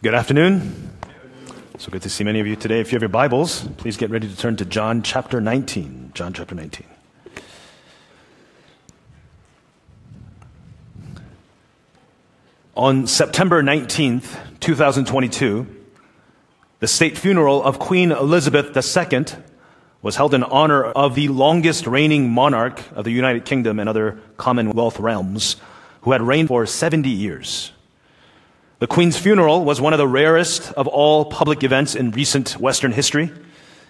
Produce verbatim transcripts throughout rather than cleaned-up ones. Good afternoon. So good to see many of you today. If you have your Bibles, please get ready to turn to John chapter nineteen. John chapter nineteen. On September nineteenth, two thousand twenty-two, the state funeral of Queen Elizabeth the Second was held in honor of the longest reigning monarch of the United Kingdom and other Commonwealth realms, who had reigned for seventy years. The Queen's funeral was one of the rarest of all public events in recent Western history.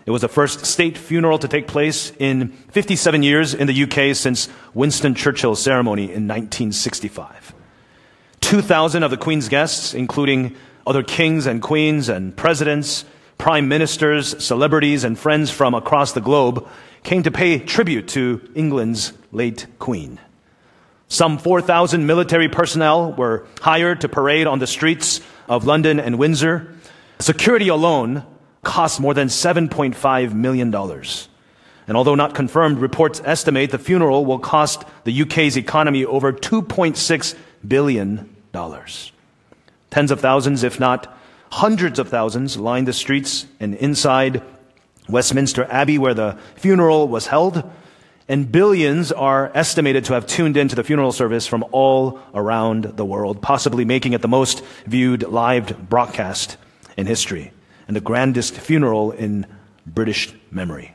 It was the first state funeral to take place in fifty-seven years in the U K since Winston Churchill's ceremony in nineteen sixty-five. two thousand of the Queen's guests, including other kings and queens and presidents, prime ministers, celebrities, and friends from across the globe, came to pay tribute to England's late Queen. Some four thousand military personnel were hired to parade on the streets of London and Windsor. Security alone cost more than seven point five million dollars. And although not confirmed, reports estimate the funeral will cost the U K's economy over two point six billion dollars. Tens of thousands, if not hundreds of thousands, lined the streets and inside Westminster Abbey, where the funeral was held. And billions are estimated to have tuned into the funeral service from all around the world, possibly making it the most viewed live broadcast in history and the grandest funeral in British memory.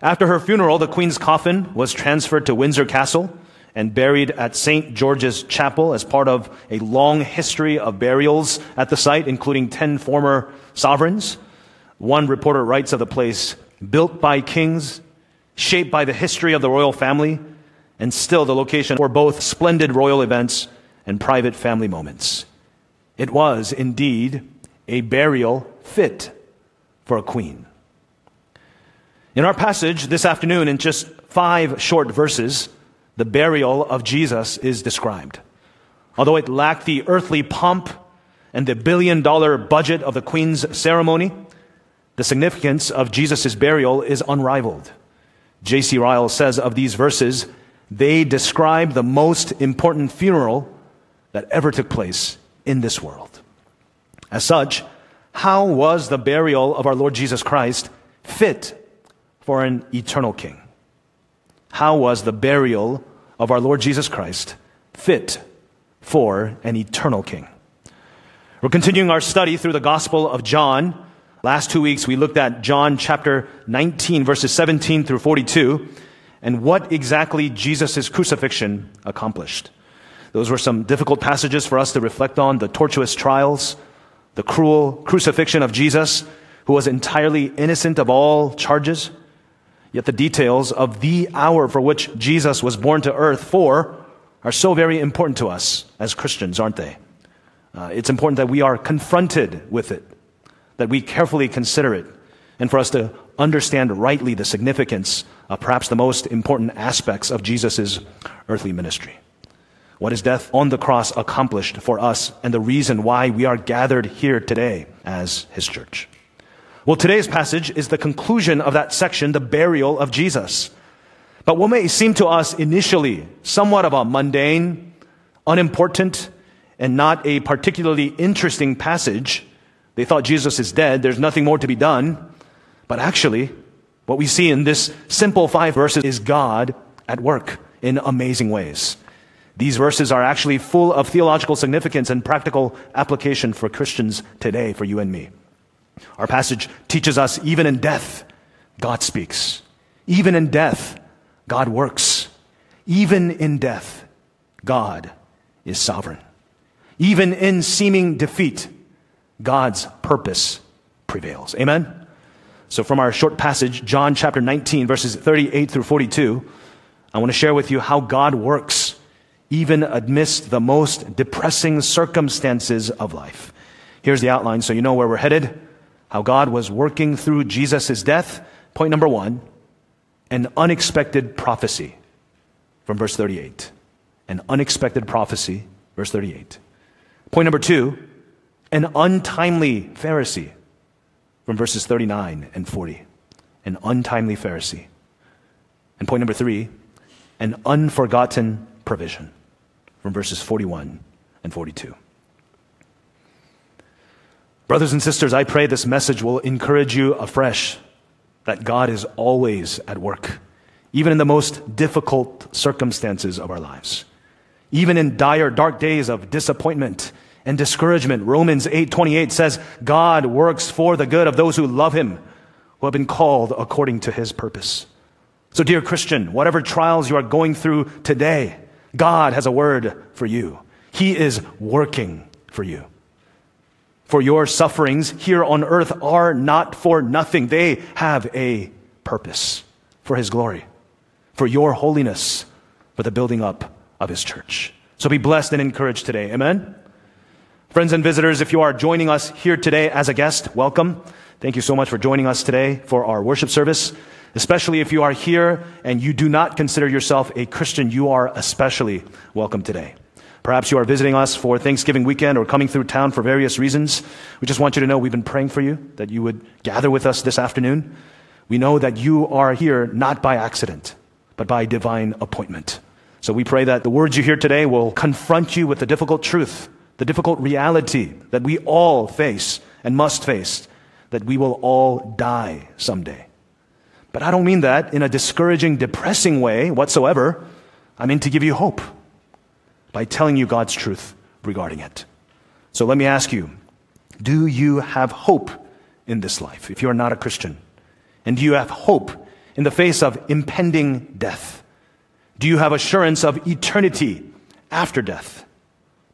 After her funeral, the Queen's coffin was transferred to Windsor Castle and buried at Saint George's Chapel as part of a long history of burials at the site, including ten former sovereigns. One reporter writes of the place, "Built by kings, shaped by the history of the royal family, and still the location for both splendid royal events and private family moments. It was indeed a burial fit for a queen." In our passage this afternoon, in just five short verses, the burial of Jesus is described. Although it lacked the earthly pomp and the billion-dollar budget of the Queen's ceremony, the significance of Jesus' burial is unrivaled. J C. Ryle says of these verses, they describe the most important funeral that ever took place in this world. As such, how was the burial of our Lord Jesus Christ fit for an eternal king? How was the burial of our Lord Jesus Christ fit for an eternal king? We're continuing our study through the Gospel of John. Last two weeks, we looked at John chapter nineteen, verses seventeen through forty-two, and what exactly Jesus' crucifixion accomplished. Those were some difficult passages for us to reflect on: the tortuous trials, the cruel crucifixion of Jesus, who was entirely innocent of all charges. Yet the details of the hour for which Jesus was born to earth for are so very important to us as Christians, aren't they? Uh, it's important that we are confronted with it, that we carefully consider it, and for us to understand rightly the significance of perhaps the most important aspects of Jesus' earthly ministry. What his death on the cross accomplished for us, and the reason why we are gathered here today as his church. Well, today's passage is the conclusion of that section, the burial of Jesus. But what may seem to us initially somewhat of a mundane, unimportant, and not a particularly interesting passage — they thought Jesus is dead, there's nothing more to be done — but actually, what we see in this simple five verses is God at work in amazing ways. These verses are actually full of theological significance and practical application for Christians today, for you and me. Our passage teaches us, even in death, God speaks. Even in death, God works. Even in death, God is sovereign. Even in seeming defeat, God's purpose prevails. Amen? So from our short passage, John chapter nineteen, verses thirty-eight through forty-two, I want to share with you how God works even amidst the most depressing circumstances of life. Here's the outline so you know where we're headed: how God was working through Jesus' death. Point number one, an unexpected prophecy from verse thirty-eight. An unexpected prophecy, verse thirty-eight. Point number two, an untimely Pharisee from verses thirty-nine and forty. An untimely Pharisee. And point number three, an unforgotten provision from verses forty-one and forty-two. Brothers and sisters, I pray this message will encourage you afresh that God is always at work, even in the most difficult circumstances of our lives. Even in dire, dark days of disappointment and discouragement, Romans eight twenty-eight says, God works for the good of those who love him, who have been called according to his purpose. So, dear Christian, whatever trials you are going through today, God has a word for you. He is working for you. For your sufferings here on earth are not for nothing. They have a purpose for his glory, for your holiness, for the building up of his church. So be blessed and encouraged today. Amen? Friends and visitors, if you are joining us here today as a guest, welcome. Thank you so much for joining us today for our worship service. Especially if you are here and you do not consider yourself a Christian, you are especially welcome today. Perhaps you are visiting us for Thanksgiving weekend or coming through town for various reasons. We just want you to know we've been praying for you, that you would gather with us this afternoon. We know that you are here not by accident, but by divine appointment. So we pray that the words you hear today will confront you with the difficult truth, the difficult reality that we all face and must face, that we will all die someday. But I don't mean that in a discouraging, depressing way whatsoever. I mean to give you hope by telling you God's truth regarding it. So let me ask you, do you have hope in this life if you are not a Christian? And do you have hope in the face of impending death? Do you have assurance of eternity after death?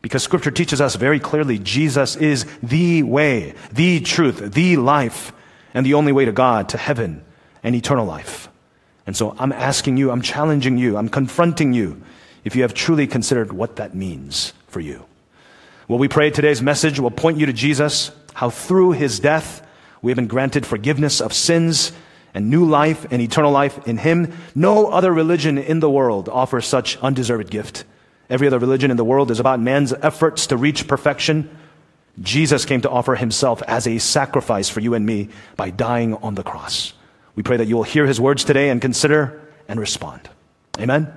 Because Scripture teaches us very clearly, Jesus is the way, the truth, the life, and the only way to God, to heaven, and eternal life. And so I'm asking you, I'm challenging you, I'm confronting you, if you have truly considered what that means for you. Well, we pray today's message will point you to Jesus, how through his death, we have been granted forgiveness of sins and new life and eternal life in him. No other religion in the world offers such undeserved gift. Every other religion in the world is about man's efforts to reach perfection. Jesus came to offer himself as a sacrifice for you and me by dying on the cross. We pray that you will hear his words today and consider and respond. Amen?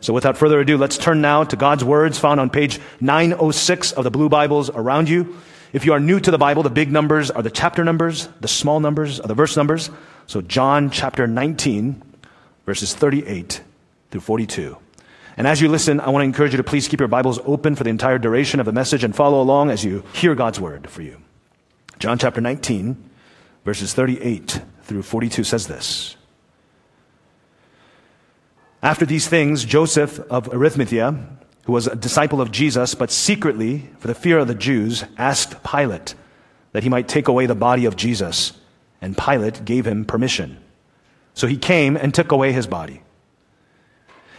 So without further ado, let's turn now to God's words found on page nine oh six of the blue Bibles around you. If you are new to the Bible, the big numbers are the chapter numbers, the small numbers are the verse numbers. So John chapter nineteen, verses thirty-eight through forty-two. And as you listen, I want to encourage you to please keep your Bibles open for the entire duration of the message and follow along as you hear God's word for you. John chapter nineteen, verses thirty-eight through forty-two says this. After these things, Joseph of Arimathea, who was a disciple of Jesus, but secretly, for the fear of the Jews, asked Pilate that he might take away the body of Jesus, and Pilate gave him permission. So he came and took away his body.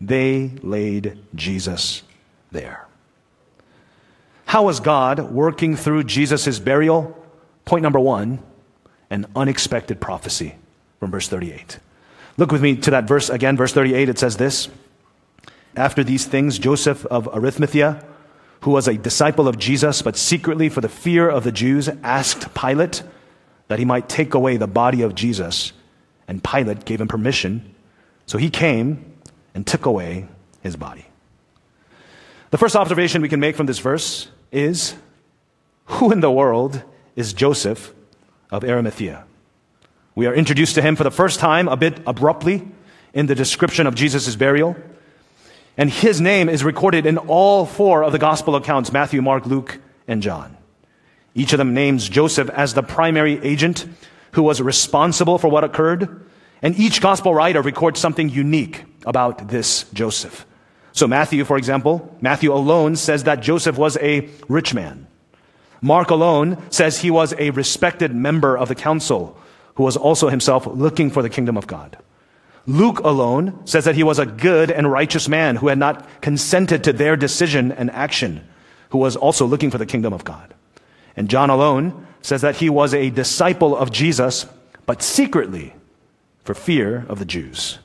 they laid Jesus there. How was God working through Jesus' burial? Point number one, an unexpected prophecy from verse thirty-eight. Look with me to that verse again, verse thirty-eight, it says this. After these things, Joseph of Arimathea, who was a disciple of Jesus, but secretly for the fear of the Jews, asked Pilate that he might take away the body of Jesus, and Pilate gave him permission. So he came and took away his body. The first observation we can make from this verse is, who in the world is Joseph of Arimathea? We are introduced to him for the first time a bit abruptly in the description of Jesus' burial. And his name is recorded in all four of the gospel accounts, Matthew, Mark, Luke, and John. Each of them names Joseph as the primary agent who was responsible for what occurred. And each gospel writer records something unique about this Joseph. So Matthew, for example, Matthew alone says that Joseph was a rich man. Mark alone says he was a respected member of the council who was also himself looking for the kingdom of God. Luke alone says that he was a good and righteous man who had not consented to their decision and action, who was also looking for the kingdom of God. And John alone says that he was a disciple of Jesus, but secretly for fear of the Jews.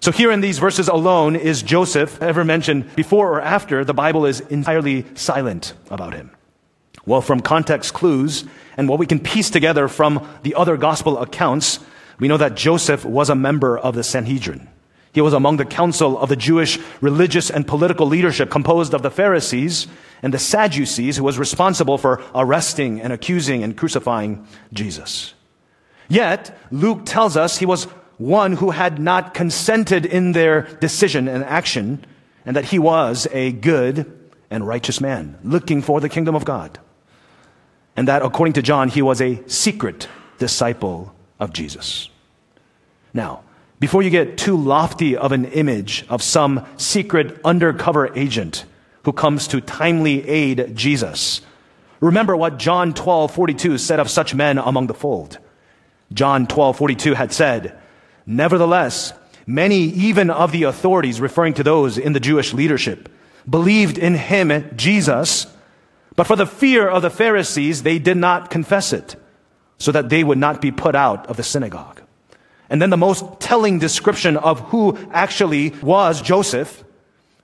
So here in these verses alone, is Joseph ever mentioned before or after? The Bible is entirely silent about him. Well, from context clues and what we can piece together from the other gospel accounts, we know that Joseph was a member of the Sanhedrin. He was among the council of the Jewish religious and political leadership composed of the Pharisees and the Sadducees, who was responsible for arresting and accusing and crucifying Jesus. Yet, Luke tells us he was one who had not consented in their decision and action, and that he was a good and righteous man looking for the kingdom of God. And that, according to John, he was a secret disciple of Jesus. Now, before you get too lofty of an image of some secret undercover agent who comes to timely aid Jesus, remember what John twelve forty-two said of such men among the fold. John twelve forty-two had said, "Nevertheless, many even of the authorities," referring to those in the Jewish leadership, "believed in him," Jesus, "but for the fear of the Pharisees, they did not confess it, so that they would not be put out of the synagogue." And then the most telling description of who actually was Joseph,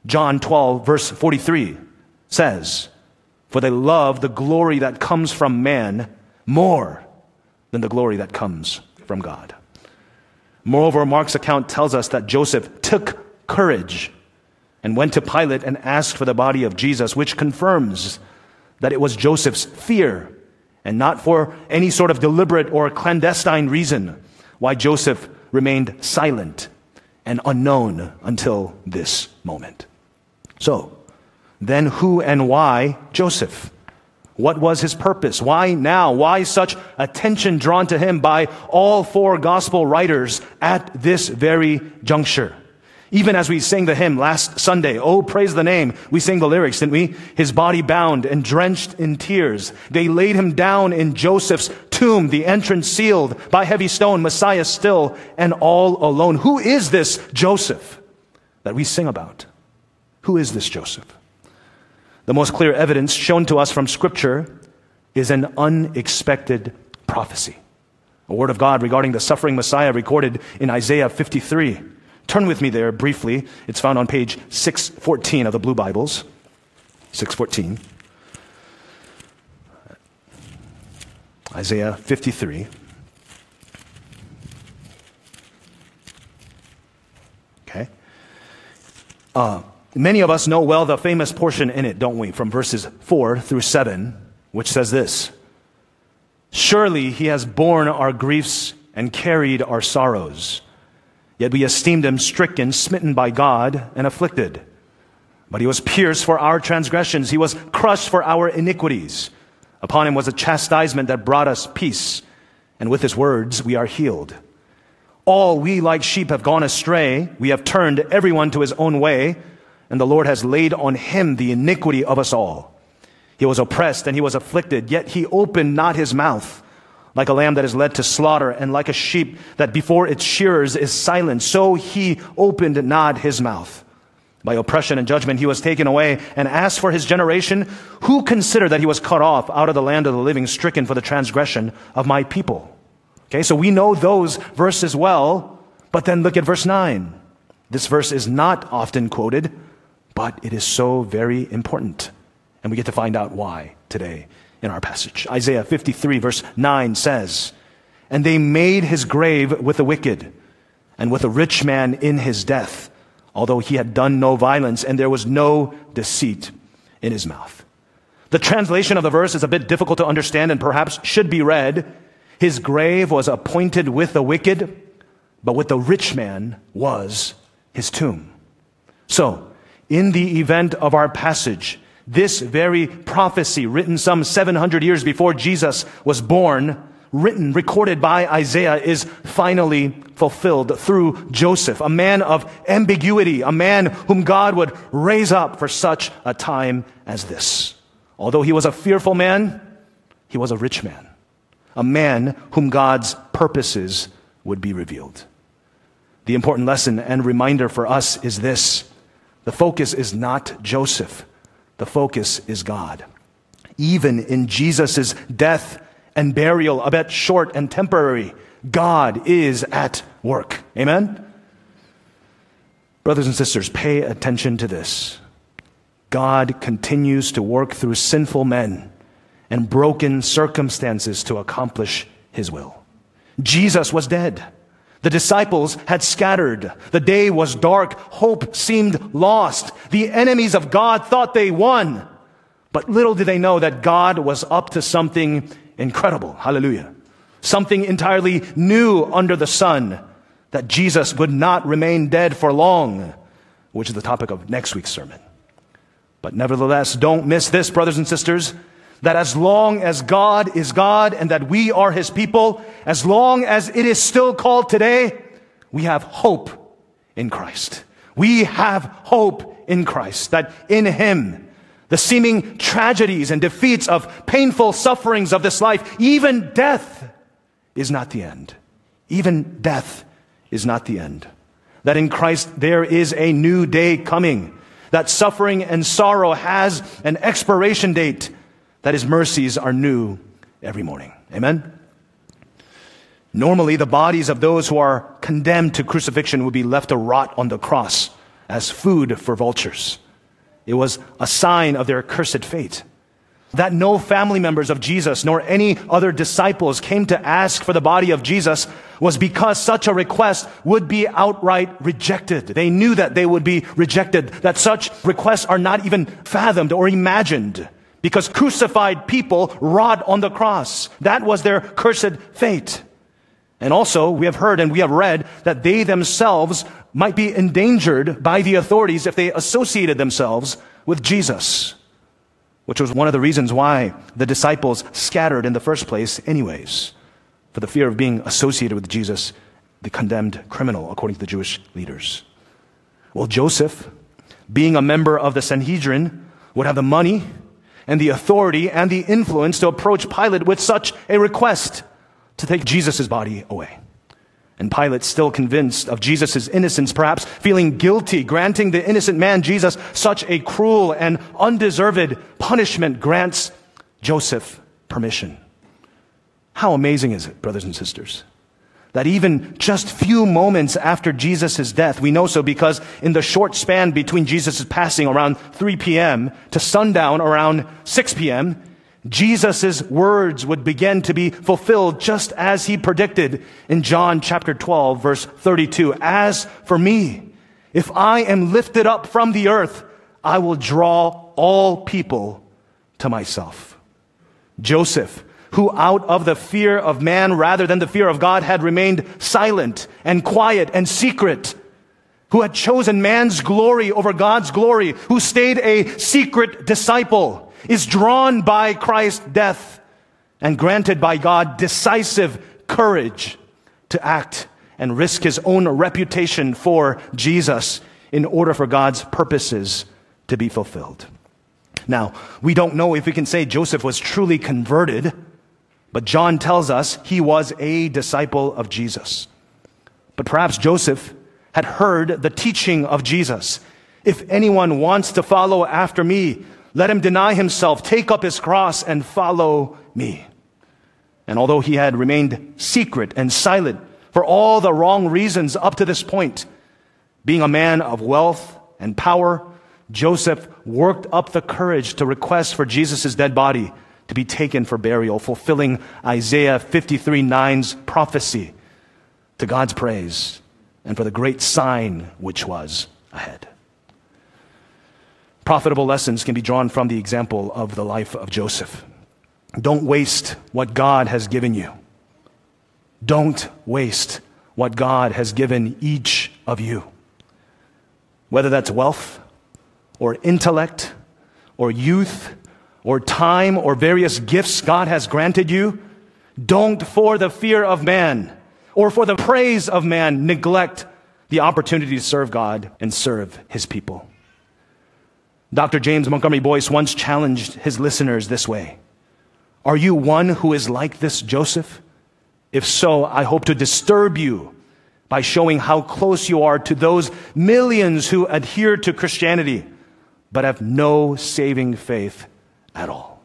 John twelve, verse forty-three, says, "For they love the glory that comes from man more than the glory that comes from God." Moreover, Mark's account tells us that Joseph took courage and went to Pilate and asked for the body of Jesus, which confirms that it was Joseph's fear, and not for any sort of deliberate or clandestine reason, why Joseph remained silent and unknown until this moment. So, then who and why Joseph? What was his purpose? Why now? Why such attention drawn to him by all four gospel writers at this very juncture? Even as we sang the hymn last Sunday, "Oh, praise the name," we sang the lyrics, didn't we? "His body bound and drenched in tears. They laid him down in Joseph's tomb, the entrance sealed by heavy stone, Messiah still and all alone." Who is this Joseph that we sing about? Who is this Joseph? The most clear evidence shown to us from Scripture is an unexpected prophecy. A word of God regarding the suffering Messiah recorded in Isaiah fifty-three. Turn with me there briefly. It's found on page six fourteen of the Blue Bibles. six fourteen. Isaiah fifty-three. Okay. Uh, many of us know well the famous portion in it, don't we? From verses four through seven, which says this, "Surely he has borne our griefs and carried our sorrows. Yet we esteemed him stricken, smitten by God, and afflicted. But he was pierced for our transgressions. He was crushed for our iniquities. Upon him was a chastisement that brought us peace, and with his words we are healed. All we like sheep have gone astray. We have turned everyone to his own way, and the Lord has laid on him the iniquity of us all. He was oppressed and he was afflicted, yet he opened not his mouth. Like a lamb that is led to slaughter, and like a sheep that before its shearers is silent, so he opened not his mouth. By oppression and judgment he was taken away, and as for his generation, who considered that he was cut off out of the land of the living, stricken for the transgression of my people?" Okay, so we know those verses well, but then look at verse nine. This verse is not often quoted, but it is so very important, and we get to find out why today. In our passage, Isaiah fifty-three verse nine says, "And they made his grave with the wicked and with a rich man in his death, although he had done no violence and there was no deceit in his mouth." The translation of the verse is a bit difficult to understand and perhaps should be read, "His grave was appointed with the wicked, but with the rich man was his tomb." So, in the event of our passage, this very prophecy, written some seven hundred years before Jesus was born, written, recorded by Isaiah, is finally fulfilled through Joseph, a man of ambiguity, a man whom God would raise up for such a time as this. Although he was a fearful man, he was a rich man, a man whom God's purposes would be revealed. The important lesson and reminder for us is this: the focus is not Joseph. The focus is God. Even in Jesus' death and burial, albeit short and temporary, God is at work. Amen? Brothers and sisters, pay attention to this. God continues to work through sinful men and broken circumstances to accomplish his will. Jesus was dead. The disciples had scattered. The day was dark. Hope seemed lost. The enemies of God thought they won. But little did they know that God was up to something incredible. Hallelujah. Something entirely new under the sun, that Jesus would not remain dead for long, which is the topic of next week's sermon. But nevertheless, don't miss this, brothers and sisters, that as long as God is God and that we are his people, as long as it is still called today, we have hope in Christ. We have hope in Christ, that in him, the seeming tragedies and defeats of painful sufferings of this life, even death is not the end. Even death is not the end. That in Christ there is a new day coming, that suffering and sorrow has an expiration date, that his mercies are new every morning. Amen? Normally, the bodies of those who are condemned to crucifixion would be left to rot on the cross as food for vultures. It was a sign of their cursed fate. That no family members of Jesus nor any other disciples came to ask for the body of Jesus was because such a request would be outright rejected. They knew that they would be rejected, that such requests are not even fathomed or imagined, because crucified people rot on the cross. That was their cursed fate. And also, we have heard and we have read that they themselves might be endangered by the authorities if they associated themselves with Jesus, which was one of the reasons why the disciples scattered in the first place anyways, for the fear of being associated with Jesus, the condemned criminal, according to the Jewish leaders. Well, Joseph, being a member of the Sanhedrin, would have the money and the authority and the influence to approach Pilate with such a request to take Jesus' body away. And Pilate, still convinced of Jesus' innocence, perhaps feeling guilty, granting the innocent man Jesus such a cruel and undeserved punishment, grants Joseph permission. How amazing is it, brothers and sisters, that even just few moments after Jesus' death, we know so because in the short span between Jesus' passing around three p.m. to sundown around six p.m., Jesus' words would begin to be fulfilled just as he predicted in John chapter twelve, verse thirty-two. As for me, if I am lifted up from the earth, I will draw all people to myself. Joseph, who out of the fear of man rather than the fear of God had remained silent and quiet and secret, who had chosen man's glory over God's glory, who stayed a secret disciple, is drawn by Christ's death and granted by God decisive courage to act and risk his own reputation for Jesus in order for God's purposes to be fulfilled. Now, we don't know if we can say Joseph was truly converted, but John tells us he was a disciple of Jesus. But perhaps Joseph had heard the teaching of Jesus. If anyone wants to follow after me, let him deny himself, take up his cross, and follow me. And although he had remained secret and silent for all the wrong reasons up to this point, being a man of wealth and power, Joseph worked up the courage to request for Jesus' dead body to be taken for burial, fulfilling Isaiah fifty-three nine's prophecy to God's praise and for the great sign which was ahead. Profitable lessons can be drawn from the example of the life of Joseph. Don't waste what God has given you. Don't waste what God has given each of you. Whether that's wealth or intellect or youth or time, or various gifts God has granted you, don't, for the fear of man or for the praise of man, neglect the opportunity to serve God and serve his people. Doctor James Montgomery Boyce once challenged his listeners this way: are you one who is like this Joseph? If so, I hope to disturb you by showing how close you are to those millions who adhere to Christianity but have no saving faith at all.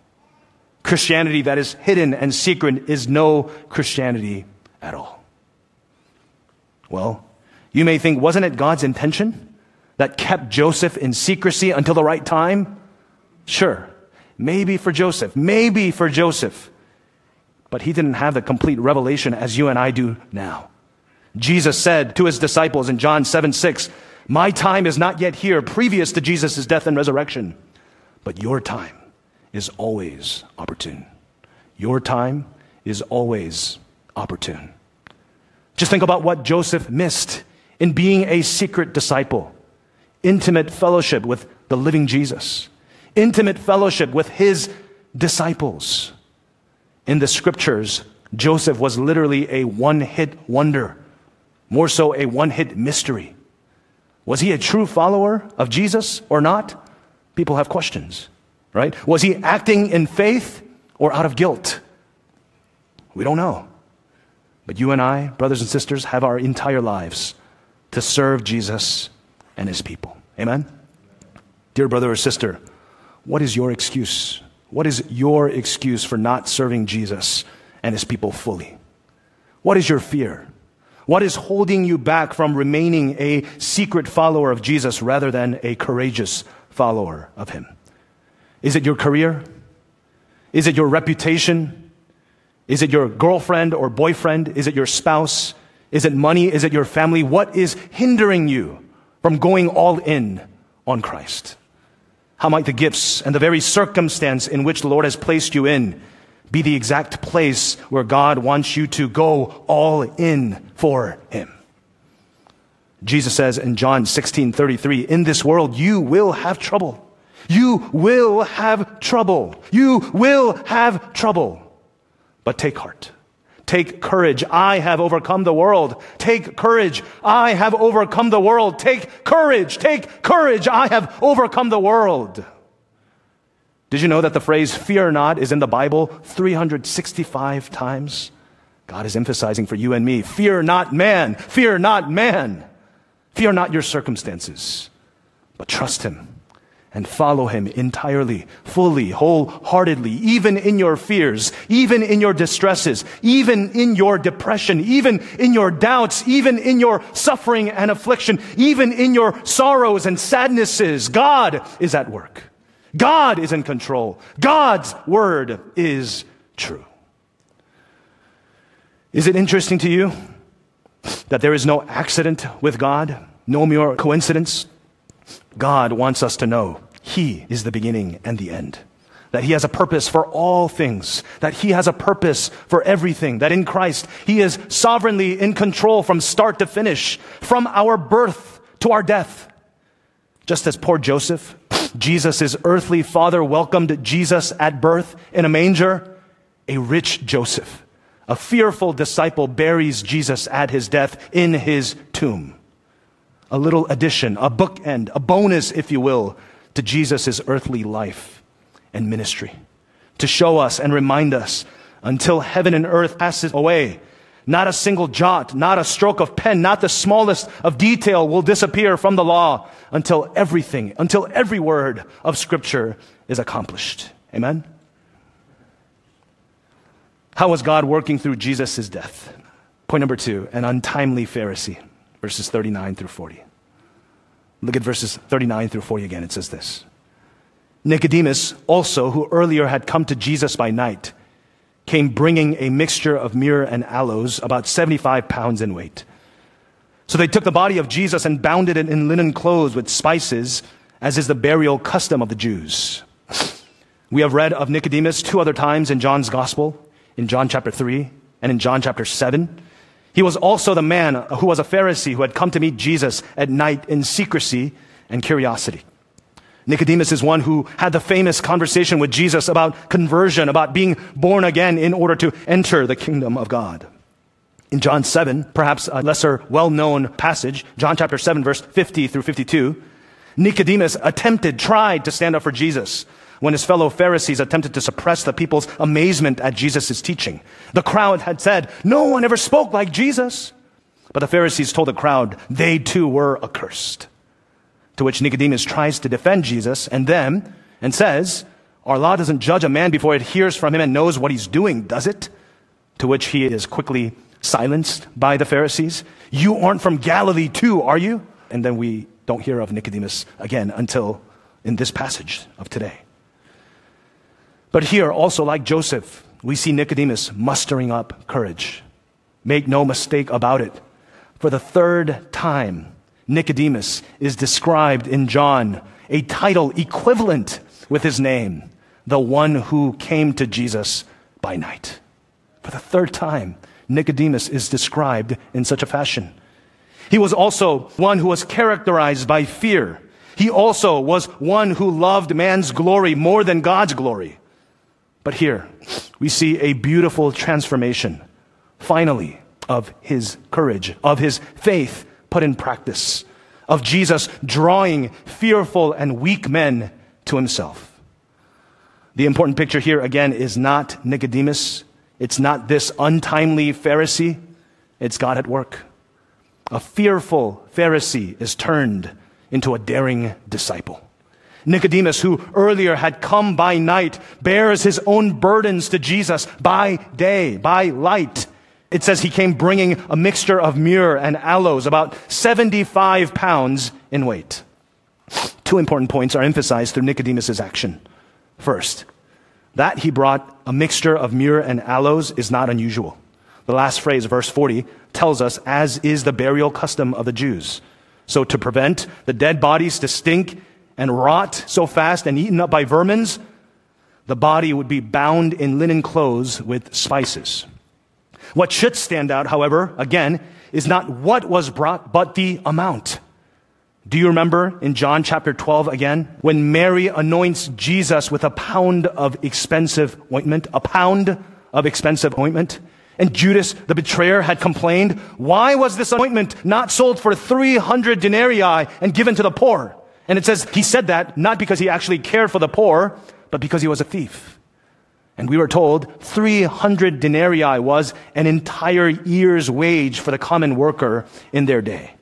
Christianity that is hidden and secret is no Christianity at all. Well, you may think, wasn't it God's intention that kept Joseph in secrecy until the right time? Sure, maybe for Joseph, maybe for Joseph. But he didn't have the complete revelation as you and I do now. Jesus said to his disciples in John seven six, "My time is not yet here," previous to Jesus' death and resurrection. "But your time is always opportune." Your time is always opportune. Just think about what Joseph missed in being a secret disciple. Intimate fellowship with the living Jesus. Intimate fellowship with his disciples. In the scriptures, Joseph was literally a one-hit wonder, more so a one-hit mystery. Was he a true follower of Jesus or not? People have questions, right? Was he acting in faith or out of guilt? We don't know. But you and I, brothers and sisters, have our entire lives to serve Jesus and his people. Amen? Dear brother or sister, what is your excuse? What is your excuse for not serving Jesus and his people fully? What is your fear? What is holding you back from remaining a secret follower of Jesus rather than a courageous follower of him? Is it your career? Is it your reputation? Is it your girlfriend or boyfriend? Is it your spouse? Is it money? Is it your family? What is hindering you from going all in on Christ? How might the gifts and the very circumstance in which the Lord has placed you in be the exact place where God wants you to go all in for him? Jesus says in John sixteen thirty-three, "In this world you will have trouble. You will have trouble. You will have trouble. But take heart. Take courage. I have overcome the world. Take courage. I have overcome the world. Take courage. Take courage. I have overcome the world." Did you know that the phrase "fear not" is in the Bible three hundred sixty-five times? God is emphasizing for you and me, fear not man. Fear not man. Fear not your circumstances, but trust him and follow him entirely, fully, wholeheartedly, even in your fears, even in your distresses, even in your depression, even in your doubts, even in your suffering and affliction, even in your sorrows and sadnesses. God is at work. God is in control. God's word is true. Is it interesting to you that there is no accident with God, no mere coincidence? God wants us to know he is the beginning and the end, that he has a purpose for all things, that he has a purpose for everything, that in Christ he is sovereignly in control from start to finish, from our birth to our death. Just as poor Joseph, Jesus' earthly father welcomed Jesus at birth in a manger, a rich Joseph, a fearful disciple, buries Jesus at his death in his tomb. A little addition, a bookend, a bonus, if you will, to Jesus' earthly life and ministry, to show us and remind us, until heaven and earth passes away, not a single jot, not a stroke of pen, not the smallest of detail will disappear from the law until everything, until every word of Scripture is accomplished. Amen? How was God working through Jesus' death? Point number two, an untimely Pharisee, verses thirty-nine through forty. Look at verses thirty-nine through forty again. It says this. "Nicodemus also, who earlier had come to Jesus by night, came bringing a mixture of myrrh and aloes, about seventy-five pounds in weight. So they took the body of Jesus and bound it in linen clothes with spices, as is the burial custom of the Jews." We have read of Nicodemus two other times in John's Gospel, in John chapter three and in John chapter seven. He was also the man who was a Pharisee who had come to meet Jesus at night in secrecy and curiosity. Nicodemus is one who had the famous conversation with Jesus about conversion, about being born again in order to enter the kingdom of God. In John seven, perhaps a lesser well-known passage, John chapter seven, verse fifty through fifty-two, Nicodemus attempted, tried to stand up for Jesus when his fellow Pharisees attempted to suppress the people's amazement at Jesus' teaching. The crowd had said, "No one ever spoke like Jesus." But the Pharisees told the crowd they too were accursed. To which Nicodemus tries to defend Jesus and them and says, Our law doesn't judge a man before it hears from him and knows what he's doing, does it? To which he is quickly silenced by the Pharisees. You aren't from Galilee too, are you? And then we don't hear of Nicodemus again until in this passage of today. But here, also like Joseph, we see Nicodemus mustering up courage. Make no mistake about it. For the third time, Nicodemus is described in John, a title equivalent with his name, the one who came to Jesus by night. For the third time, Nicodemus is described in such a fashion. He was also one who was characterized by fear. He also was one who loved man's glory more than God's glory. But here, we see a beautiful transformation, finally, of his courage, of his faith put in practice, of Jesus drawing fearful and weak men to himself. The important picture here, again, is not Nicodemus. It's not this untimely Pharisee. It's God at work. A fearful Pharisee is turned into a daring disciple. Nicodemus, who earlier had come by night, bears his own burdens to Jesus by day, by light. It says he came bringing a mixture of myrrh and aloes, about seventy-five pounds in weight. Two important points are emphasized through Nicodemus's action. First, that he brought a mixture of myrrh and aloes is not unusual. The last phrase, verse forty, tells us, as is the burial custom of the Jews. So to prevent the dead bodies to stink and rot so fast and eaten up by vermins, the body would be bound in linen clothes with spices. What should stand out, however, again, is not what was brought, but the amount. Do you remember in John chapter twelve again, when Mary anoints Jesus with a pound of expensive ointment, a pound of expensive ointment? And Judas, the betrayer, had complained, why was this ointment not sold for three hundred denarii and given to the poor? And it says he said that not because he actually cared for the poor, but because he was a thief. And we were told three hundred denarii was an entire year's wage for the common worker in their day.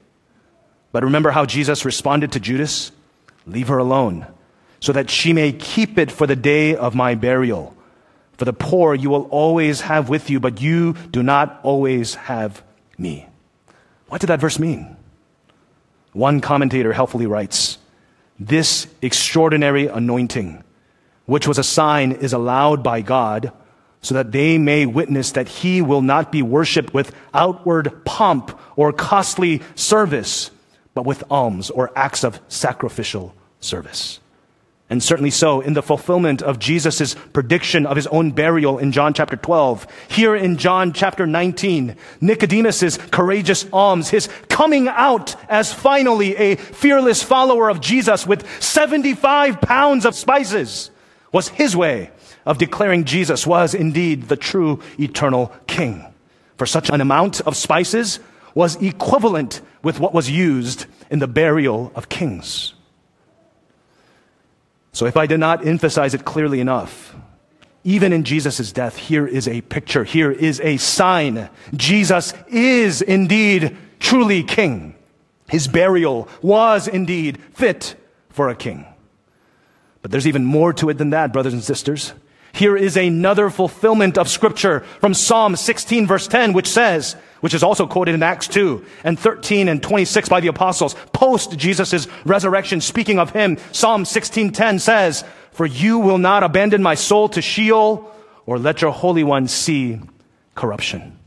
But remember how Jesus responded to Judas? Leave her alone, so that she may keep it for the day of my burial. For the poor you will always have with you, but you do not always have me. What did that verse mean? One commentator helpfully writes, this extraordinary anointing, which was a sign, is allowed by God so that they may witness that he will not be worshipped with outward pomp or costly service, but with alms or acts of sacrificial service. And certainly so, in the fulfillment of Jesus' prediction of his own burial in John chapter twelve, here in John chapter nineteen, Nicodemus' courageous alms, his coming out as finally a fearless follower of Jesus with seventy-five pounds of spices, was his way of declaring Jesus was indeed the true eternal king. For such an amount of spices was equivalent with what was used in the burial of kings. So if I did not emphasize it clearly enough, even in Jesus' death, here is a picture, here is a sign. Jesus is indeed truly king. His burial was indeed fit for a king. But there's even more to it than that, brothers and sisters. Here is another fulfillment of Scripture from Psalm sixteen, verse ten, which says, which is also quoted in Acts two and thirteen and twenty-six by the apostles, post Jesus' resurrection, speaking of him, Psalm sixteen ten says, for you will not abandon my soul to Sheol, or let your Holy One see corruption.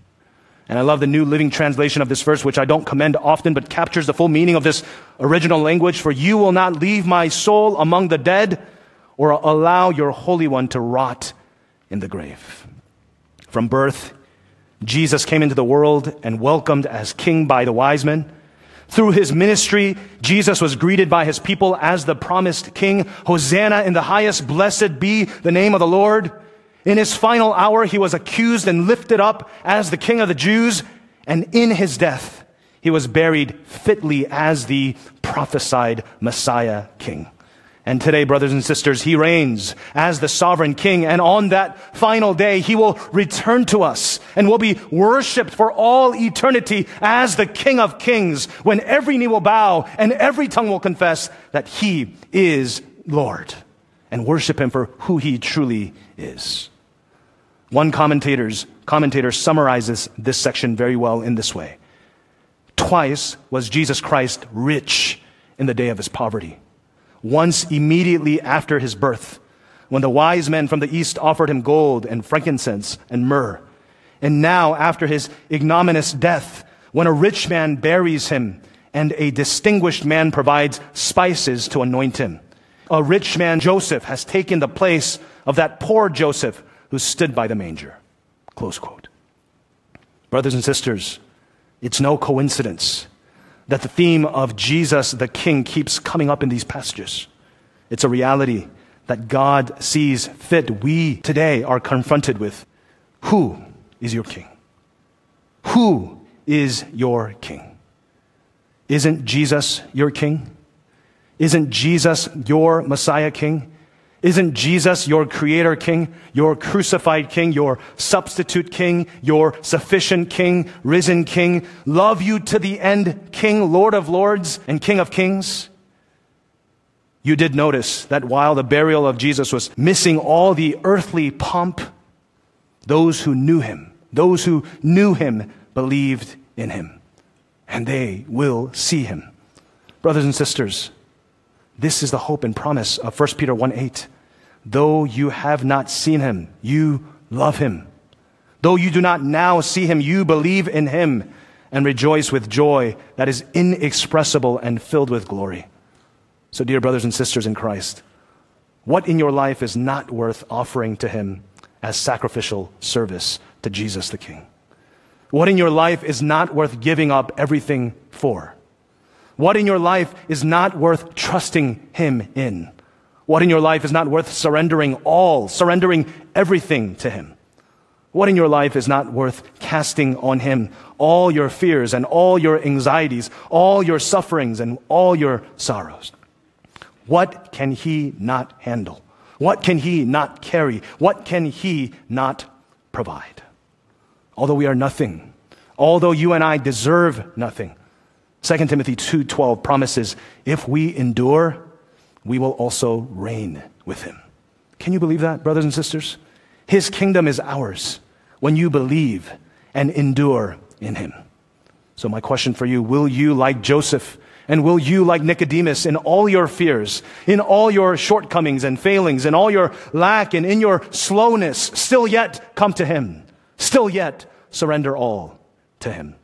And I love the New Living Translation of this verse, which I don't commend often, but captures the full meaning of this original language. For you will not leave my soul among the dead, or allow your Holy One to rot in the grave. From birth, Jesus came into the world and welcomed as king by the wise men. Through his ministry, Jesus was greeted by his people as the promised king. Hosanna in the highest, blessed be the name of the Lord. In his final hour, he was accused and lifted up as the king of the Jews. And in his death, he was buried fitly as the prophesied Messiah king. And today, brothers and sisters, he reigns as the sovereign king. And on that final day, he will return to us and will be worshipped for all eternity as the King of Kings, when every knee will bow and every tongue will confess that he is Lord. and worship him for who he truly is. One commentator's, commentator summarizes this section very well in this way. Twice was Jesus Christ rich in the day of his poverty. Once immediately after his birth, when the wise men from the east offered him gold and frankincense and myrrh. And now after his ignominious death, when a rich man buries him and a distinguished man provides spices to anoint him. A rich man, Joseph, has taken the place of that poor Joseph who stood by the manger. Close quote. Brothers and sisters, it's no coincidence that the theme of Jesus the King keeps coming up in these passages. It's a reality that God sees fit we today are confronted with. Who is your king? Who is your king? Isn't Jesus your king? Isn't Jesus your Messiah king? Isn't Jesus your creator king, your crucified king, your substitute king, your sufficient king, risen king, love you to the end king, Lord of lords and King of kings? You did notice that while the burial of Jesus was missing all the earthly pomp, those who knew him, those who knew him believed in him, and they will see him. Brothers and sisters, this is the hope and promise of First Peter one eight. Though you have not seen him, you love him. Though you do not now see him, you believe in him and rejoice with joy that is inexpressible and filled with glory. So, dear brothers and sisters in Christ, what in your life is not worth offering to him as sacrificial service to Jesus the King? What in your life is not worth giving up everything for? What in your life is not worth trusting him in? What in your life is not worth surrendering all, surrendering everything to him? What in your life is not worth casting on him all your fears and all your anxieties, all your sufferings and all your sorrows? What can he not handle? What can he not carry? What can he not provide? Although we are nothing, although you and I deserve nothing, Second Timothy two twelve promises, if we endure, we will also reign with him. Can you believe that, brothers and sisters? His kingdom is ours when you believe and endure in him. So my question for you, will you, like Joseph, and will you, like Nicodemus, in all your fears, in all your shortcomings and failings, in all your lack and in your slowness, still yet come to him, still yet surrender all to him?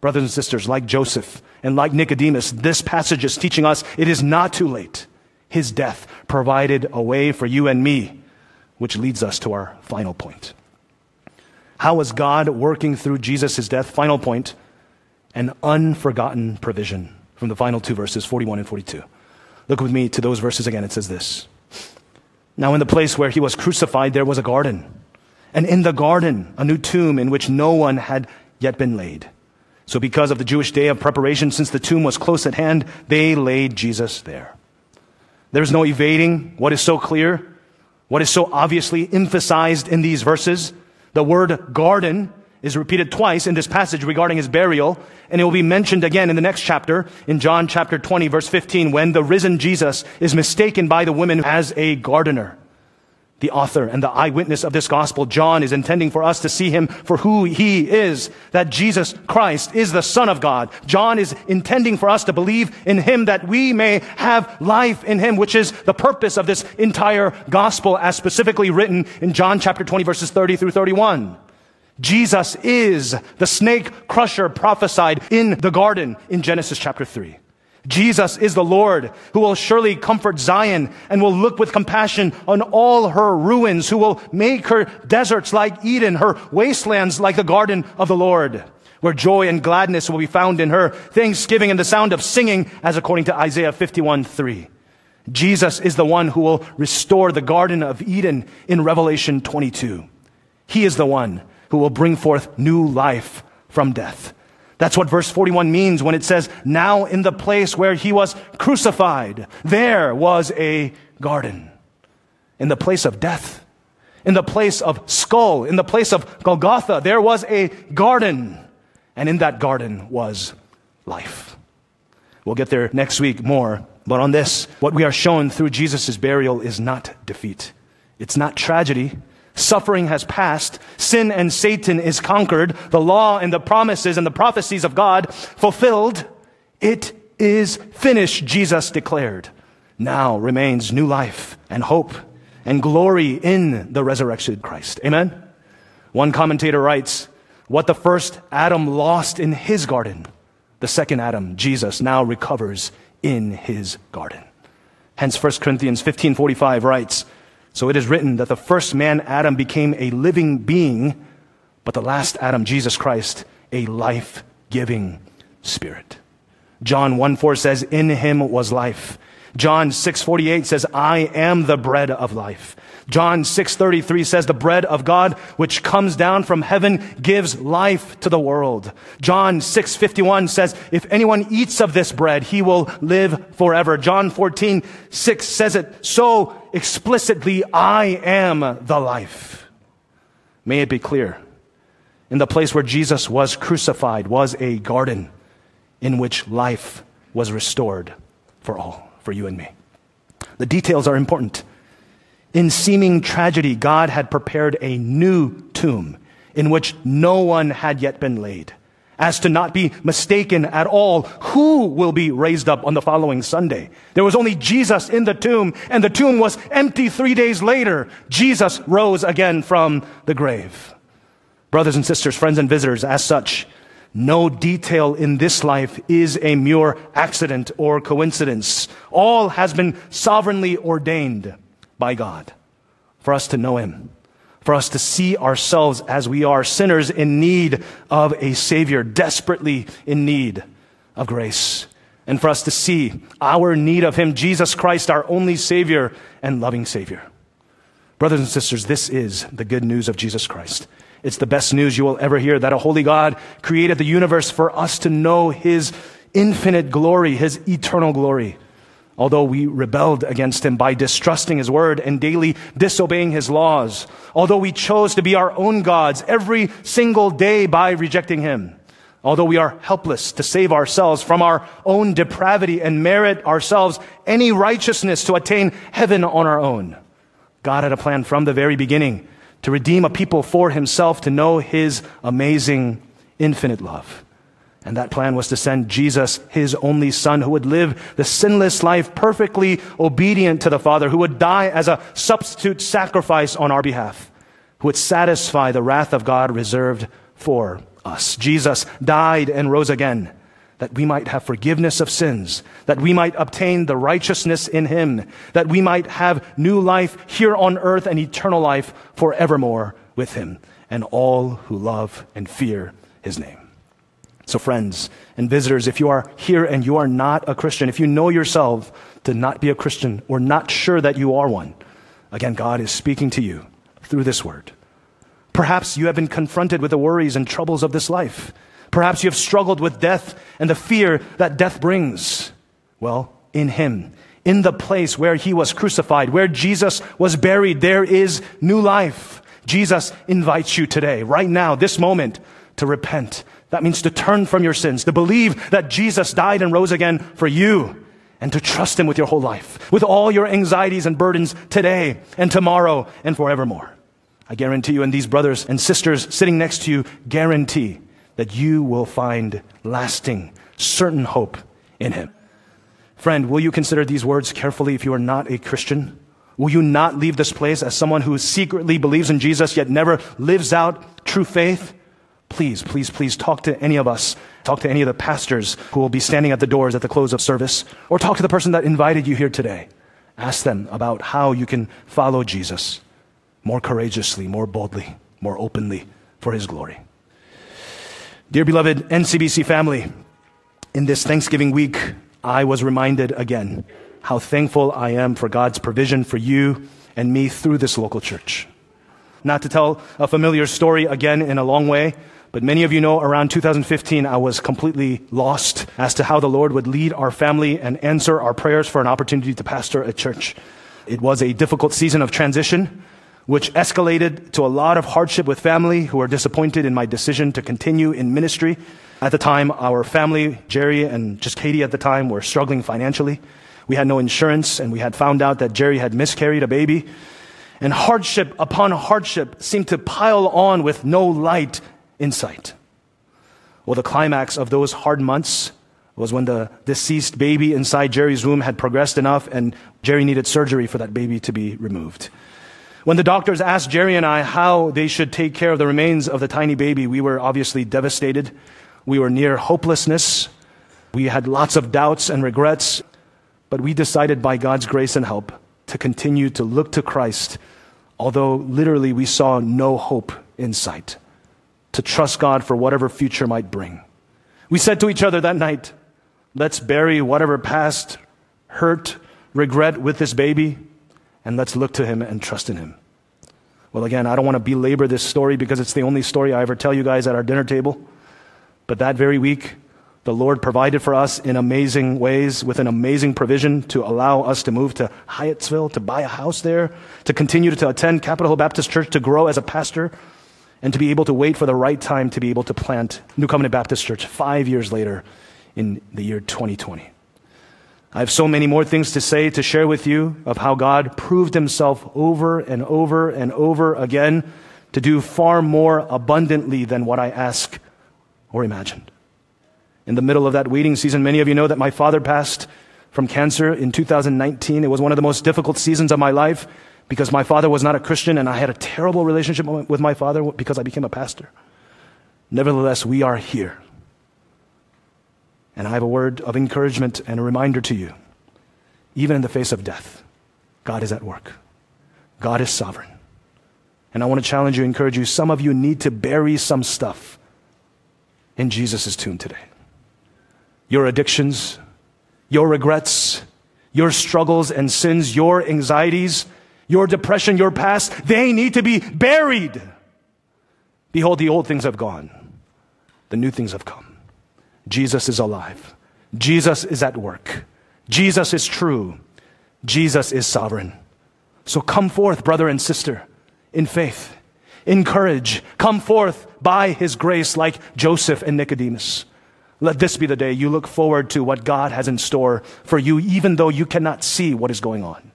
Brothers and sisters, like Joseph and like Nicodemus, this passage is teaching us it is not too late. His death provided a way for you and me, which leads us to our final point. How was God working through Jesus' death? Final point, an unforgotten provision from the final two verses, forty-one and forty-two. Look with me to those verses again. It says this. Now in the place where he was crucified, there was a garden, and in the garden, a new tomb in which no one had yet been laid. So because of the Jewish day of preparation, since the tomb was close at hand, they laid Jesus there. There's no evading what is so clear, what is so obviously emphasized in these verses. The word garden is repeated twice in this passage regarding his burial, and it will be mentioned again in the next chapter, in John chapter twenty, verse fifteen, when the risen Jesus is mistaken by the women as a gardener. The author and the eyewitness of this gospel, John, is intending for us to see him for who he is, that Jesus Christ is the Son of God. John is intending for us to believe in him that we may have life in him, which is the purpose of this entire gospel as specifically written in John chapter twenty, verses thirty through thirty-one. Jesus is the snake crusher prophesied in the garden in Genesis chapter three. Jesus is the Lord who will surely comfort Zion and will look with compassion on all her ruins, who will make her deserts like Eden, her wastelands like the garden of the Lord, where joy and gladness will be found in her, thanksgiving and the sound of singing, as according to Isaiah fifty-one three. Jesus is the one who will restore the Garden of Eden in Revelation twenty-two. He is the one who will bring forth new life from death. That's what verse forty-one means when it says, now in the place where he was crucified, there was a garden. In the place of death, in the place of skull, in the place of Golgotha, there was a garden. And in that garden was life. We'll get there next week more But on this, what we are shown through Jesus' burial is not defeat. It's not tragedy. Suffering has passed. Sin and Satan is conquered. The law and the promises and the prophecies of God fulfilled. It is finished, Jesus declared. Now remains new life and hope and glory in the resurrected Christ. Amen? One commentator writes, what the first Adam lost in his garden, the second Adam, Jesus, now recovers in his garden. Hence, First Corinthians fifteen forty-five writes, so it is written that the first man, Adam, became a living being, but the last Adam, Jesus Christ, a life-giving spirit. John one four says, in him was life. John six forty-eight says, I am the bread of life. John six thirty-three says, the bread of God which comes down from heaven gives life to the world. John six fifty-one says, if anyone eats of this bread, he will live forever. John fourteen six says it so explicitly, I am the life. May it be clear, in the place where Jesus was crucified was a garden in which life was restored for all, for you and me. The details are important. In seeming tragedy, God had prepared a new tomb in which no one had yet been laid. As to not be mistaken at all, who will be raised up on the following Sunday? There was only Jesus in the tomb, and the tomb was empty three days later. Jesus rose again from the grave. Brothers and sisters, friends and visitors, as such, no detail in this life is a mere accident or coincidence. All has been sovereignly ordained by God for us to know Him, for us to see ourselves as we are, sinners in need of a Savior, desperately in need of grace, and for us to see our need of Him, Jesus Christ, our only Savior and loving Savior. Brothers and sisters, this is the good news of Jesus Christ. It's the best news you will ever hear, that a holy God created the universe for us to know His infinite glory, His eternal glory. Although we rebelled against Him by distrusting His word and daily disobeying His laws, although we chose to be our own gods every single day by rejecting Him, although we are helpless to save ourselves from our own depravity and merit ourselves any righteousness to attain heaven on our own, God had a plan from the very beginning to redeem a people for Himself, to know His amazing, infinite love. And that plan was to send Jesus, His only Son, who would live the sinless life perfectly obedient to the Father, who would die as a substitute sacrifice on our behalf, who would satisfy the wrath of God reserved for us. Jesus died and rose again, that we might have forgiveness of sins, that we might obtain the righteousness in Him, that we might have new life here on earth and eternal life forevermore with Him, and all who love and fear His name. So friends and visitors, if you are here and you are not a Christian, if you know yourself to not be a Christian or not sure that you are one, again, God is speaking to you through this word. Perhaps you have been confronted with the worries and troubles of this life. Perhaps you have struggled with death and the fear that death brings. Well, in Him, in the place where He was crucified, where Jesus was buried, there is new life. Jesus invites you today, right now, this moment, to repent. That means to turn from your sins, to believe that Jesus died and rose again for you, and to trust Him with your whole life, with all your anxieties and burdens today and tomorrow and forevermore. I guarantee you, and these brothers and sisters sitting next to you guarantee that you will find lasting, certain hope in Him. Friend, will you consider these words carefully if you are not a Christian? Will you not leave this place as someone who secretly believes in Jesus yet never lives out true faith? Please, please, please talk to any of us. Talk to any of the pastors who will be standing at the doors at the close of service, or talk to the person that invited you here today. Ask them about how you can follow Jesus more courageously, more boldly, more openly for His glory. Dear beloved N C B C family, in this Thanksgiving week, I was reminded again how thankful I am for God's provision for you and me through this local church. Not to tell a familiar story again in a long way, but many of you know around two thousand fifteen, I was completely lost as to how the Lord would lead our family and answer our prayers for an opportunity to pastor a church. It was a difficult season of transition, which escalated to a lot of hardship with family who were disappointed in my decision to continue in ministry. At the time, our family, Jerry and just Katie at the time, were struggling financially. We had no insurance, and we had found out that Jerry had miscarried a baby. And hardship upon hardship seemed to pile on with no light in sight. Well, the climax of those hard months was when the deceased baby inside Jerry's womb had progressed enough and Jerry needed surgery for that baby to be removed. When the doctors asked Jerry and I how they should take care of the remains of the tiny baby, we were obviously devastated. We were near hopelessness. We had lots of doubts and regrets. But we decided by God's grace and help to continue to look to Christ, although literally we saw no hope in sight, to trust God for whatever future might bring. We said to each other that night, let's bury whatever past hurt, regret with this baby, and let's look to him and trust in him. Well, again, I don't want to belabor this story because it's the only story I ever tell you guys at our dinner table. But that very week, the Lord provided for us in amazing ways with an amazing provision to allow us to move to Hyattsville, to buy a house there, to continue to attend Capitol Baptist Church, to grow as a pastor, and to be able to wait for the right time to be able to plant New Covenant Baptist Church five years later in the year twenty twenty. I have so many more things to say, to share with you of how God proved himself over and over and over again to do far more abundantly than what I asked or imagined. In the middle of that waiting season, many of you know that my father passed from cancer in two thousand nineteen. It was one of the most difficult seasons of my life because my father was not a Christian and I had a terrible relationship with my father because I became a pastor. Nevertheless, we are here. And I have a word of encouragement and a reminder to you. Even in the face of death, God is at work. God is sovereign. And I want to challenge you, encourage you. Some of you need to bury some stuff in Jesus' tomb today. Your addictions, your regrets, your struggles and sins, your anxieties, your depression, your past, they need to be buried. Behold, the old things have gone. The new things have come. Jesus is alive. Jesus is at work. Jesus is true. Jesus is sovereign. So come forth, brother and sister, in faith, in courage. Come forth by his grace like Joseph and Nicodemus. Let this be the day you look forward to what God has in store for you, even though you cannot see what is going on.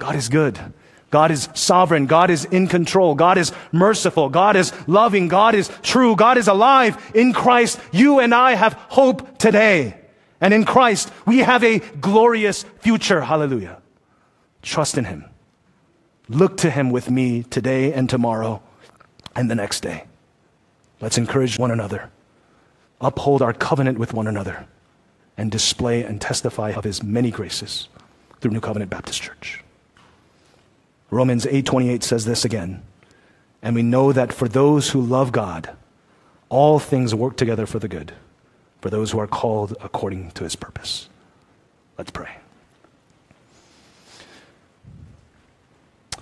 God is good. God is sovereign. God is in control. God is merciful. God is loving. God is true. God is alive. In Christ, you and I have hope today. And in Christ, we have a glorious future. Hallelujah. Trust in him. Look to him with me today and tomorrow and the next day. Let's encourage one another, uphold our covenant with one another, and display and testify of his many graces through New Covenant Baptist Church. Romans eight twenty-eight says this again, and we know that for those who love God, all things work together for the good, for those who are called according to his purpose. Let's pray.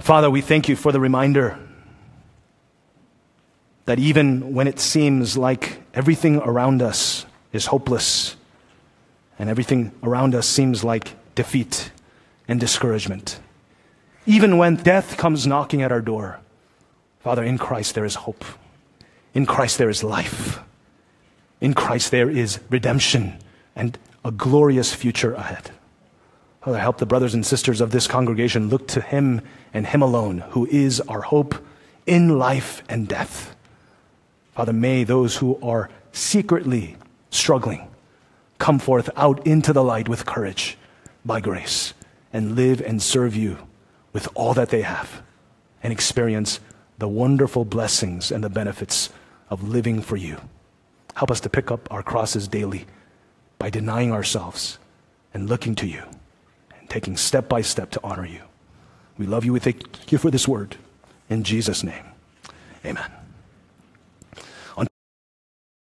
Father, we thank you for the reminder that even when it seems like everything around us is hopeless and everything around us seems like defeat and discouragement, even when death comes knocking at our door, Father, in Christ there is hope. In Christ there is life. In Christ there is redemption and a glorious future ahead. Father, help the brothers and sisters of this congregation look to him and him alone, who is our hope in life and death. Father, may those who are secretly struggling come forth out into the light with courage by grace and live and serve you with all that they have and experience the wonderful blessings and the benefits of living for you. Help us to pick up our crosses daily by denying ourselves and looking to you and taking step by step to honor you. We love you. We thank you for this word. In Jesus' name, amen.